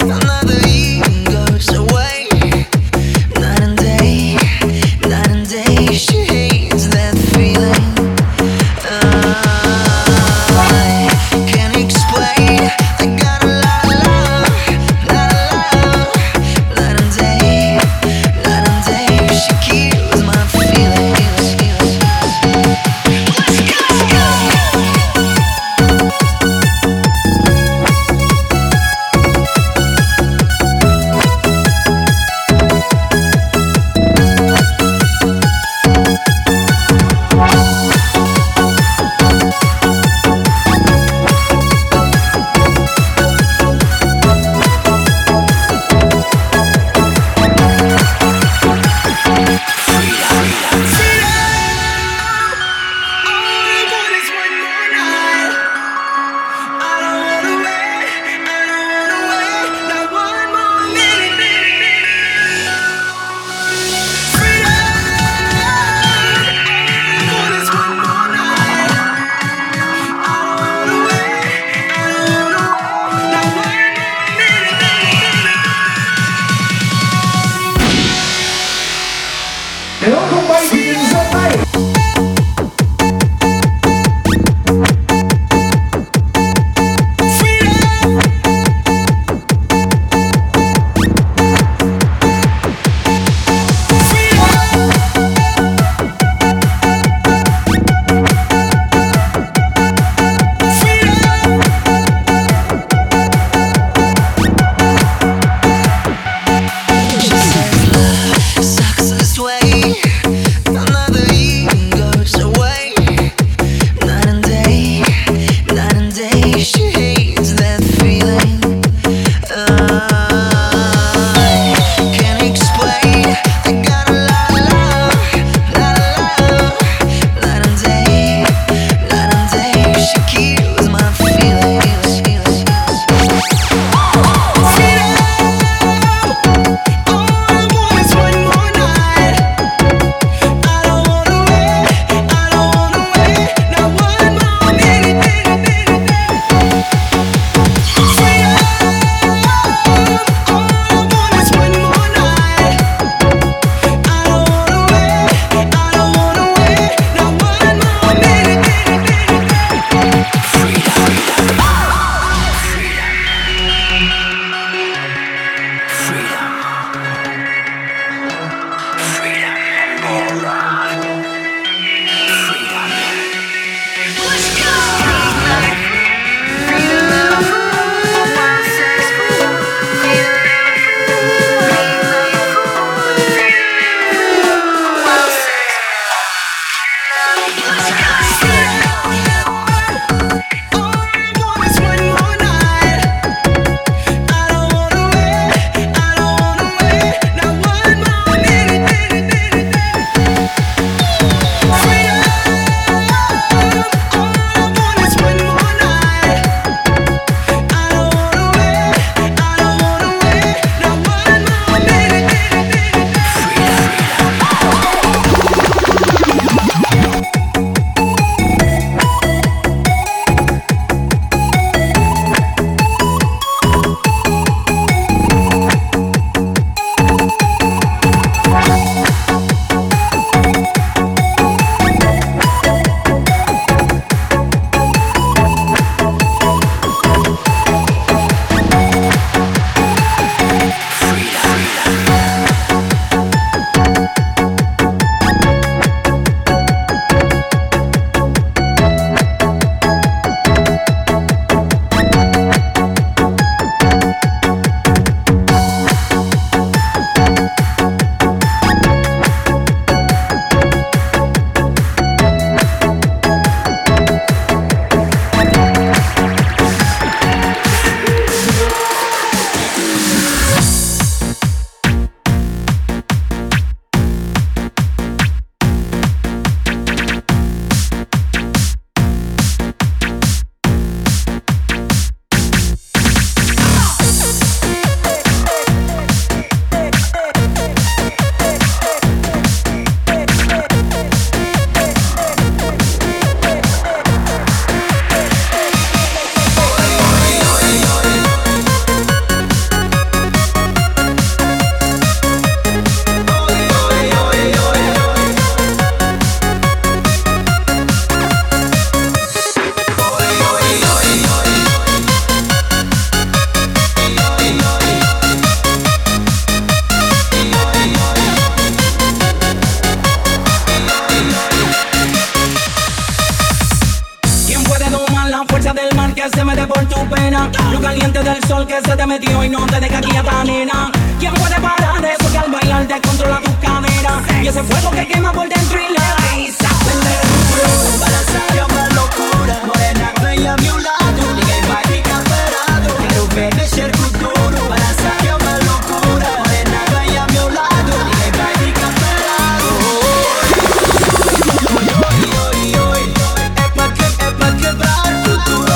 Another del sol que se te metió y no te deja quieta, nena. ¿Quién puede parar eso que al bailar descontrola tus caderas? Y ese fuego que quema por dentro y la brisa. Vende duro, balancealo con locura. Morena, bella, mi un lado. Ligue, mágica, esperado. Quiero ver de ser futuro. Balancealo con locura. Morena, bella, mi un lado. Ligue, mágica, esperado. Hoy, hoy, hoy, es pa' quebrar futuro.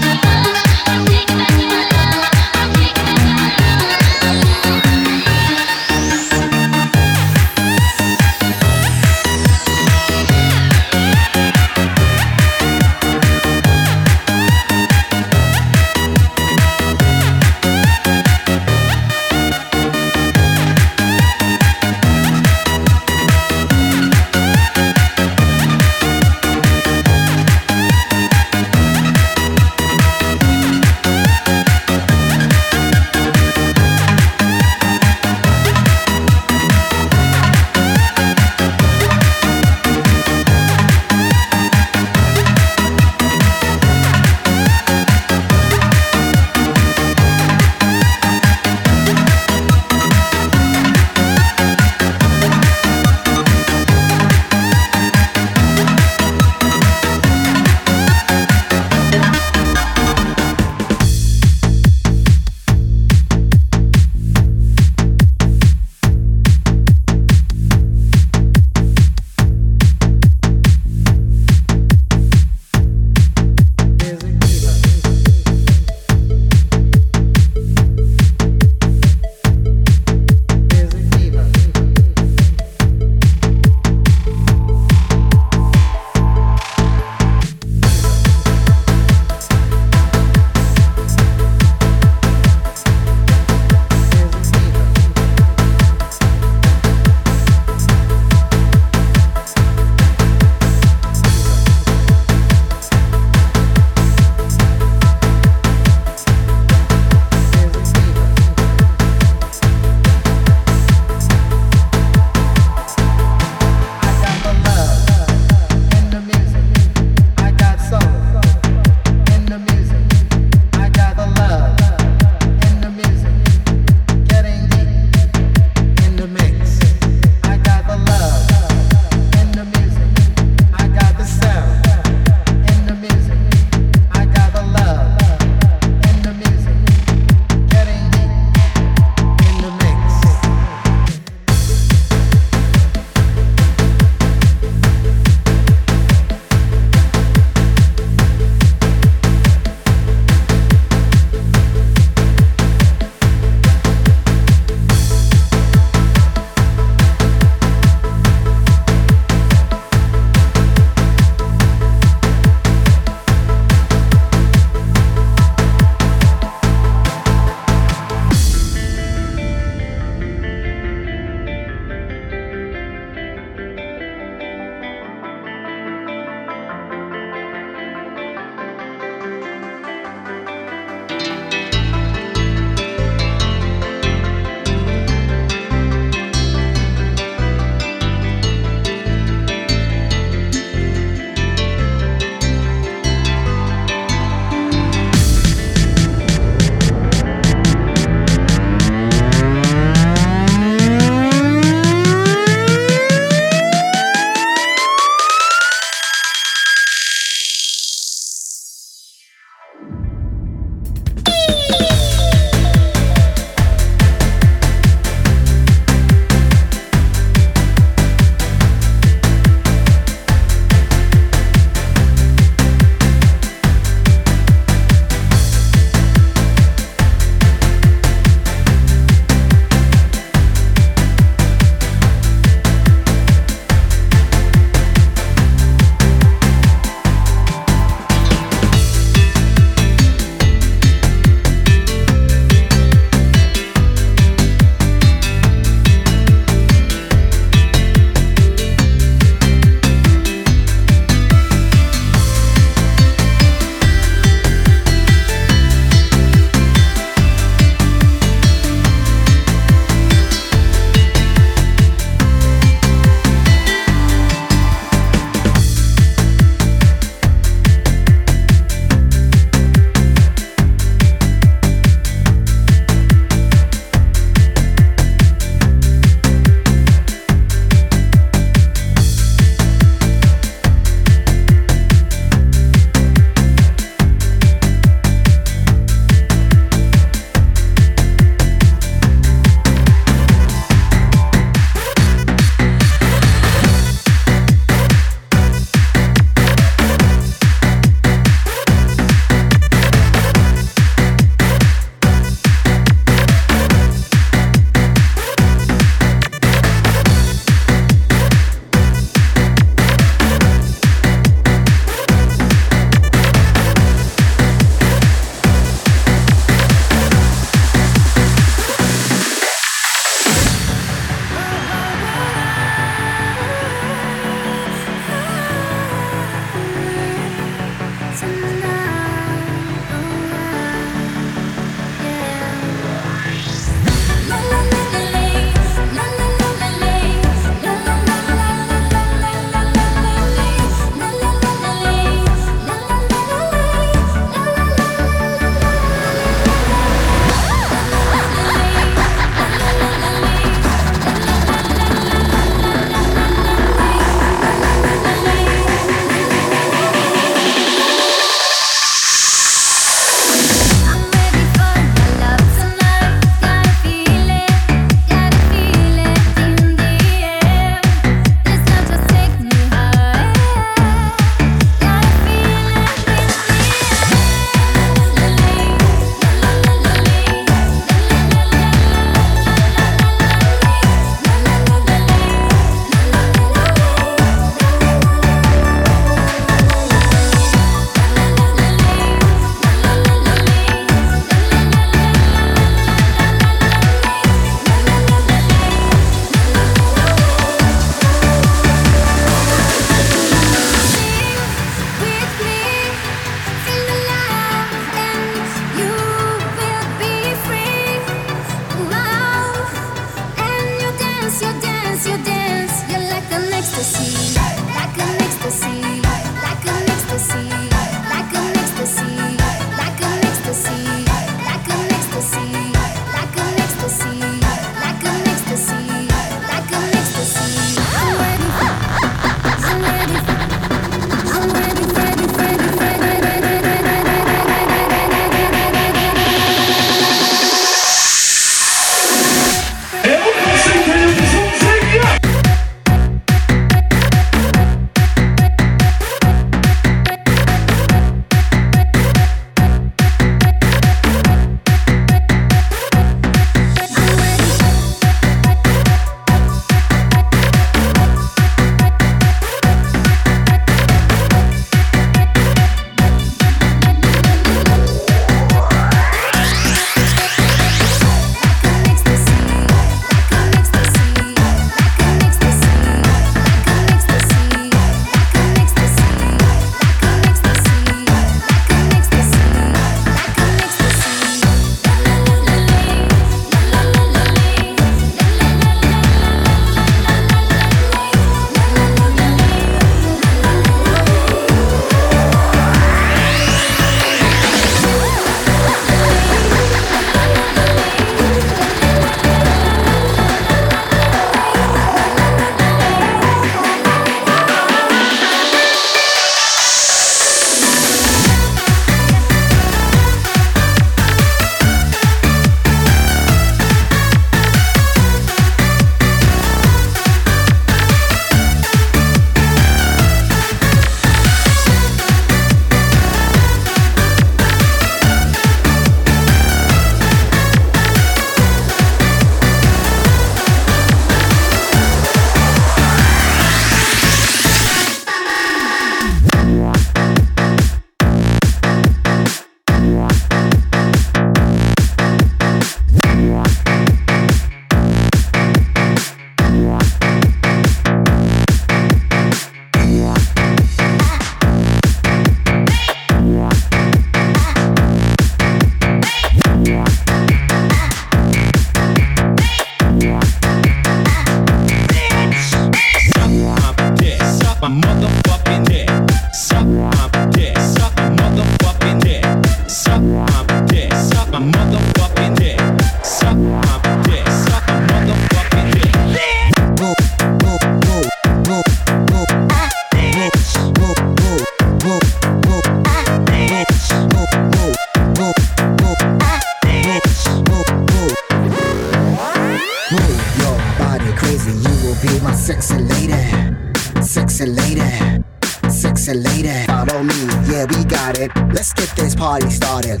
Let's get this party started.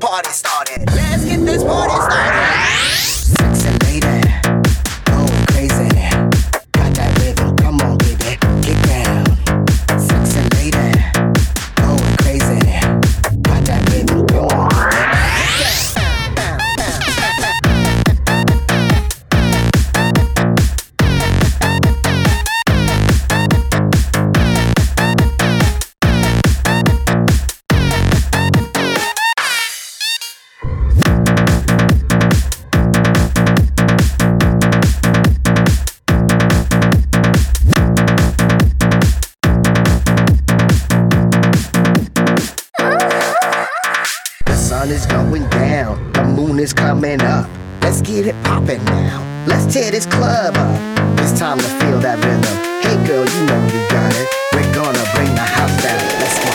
Party started. Let's get this party started. Sexy lady, go crazy. Got that rhythm, come on baby, get down. Sexy lady, go crazy. Got that rhythm, come on is going down, the moon is coming up. Let's get it poppin' now. Let's tear this club up. It's time to feel that rhythm. Hey girl, you know you got it. We're gonna bring the house down. Let's get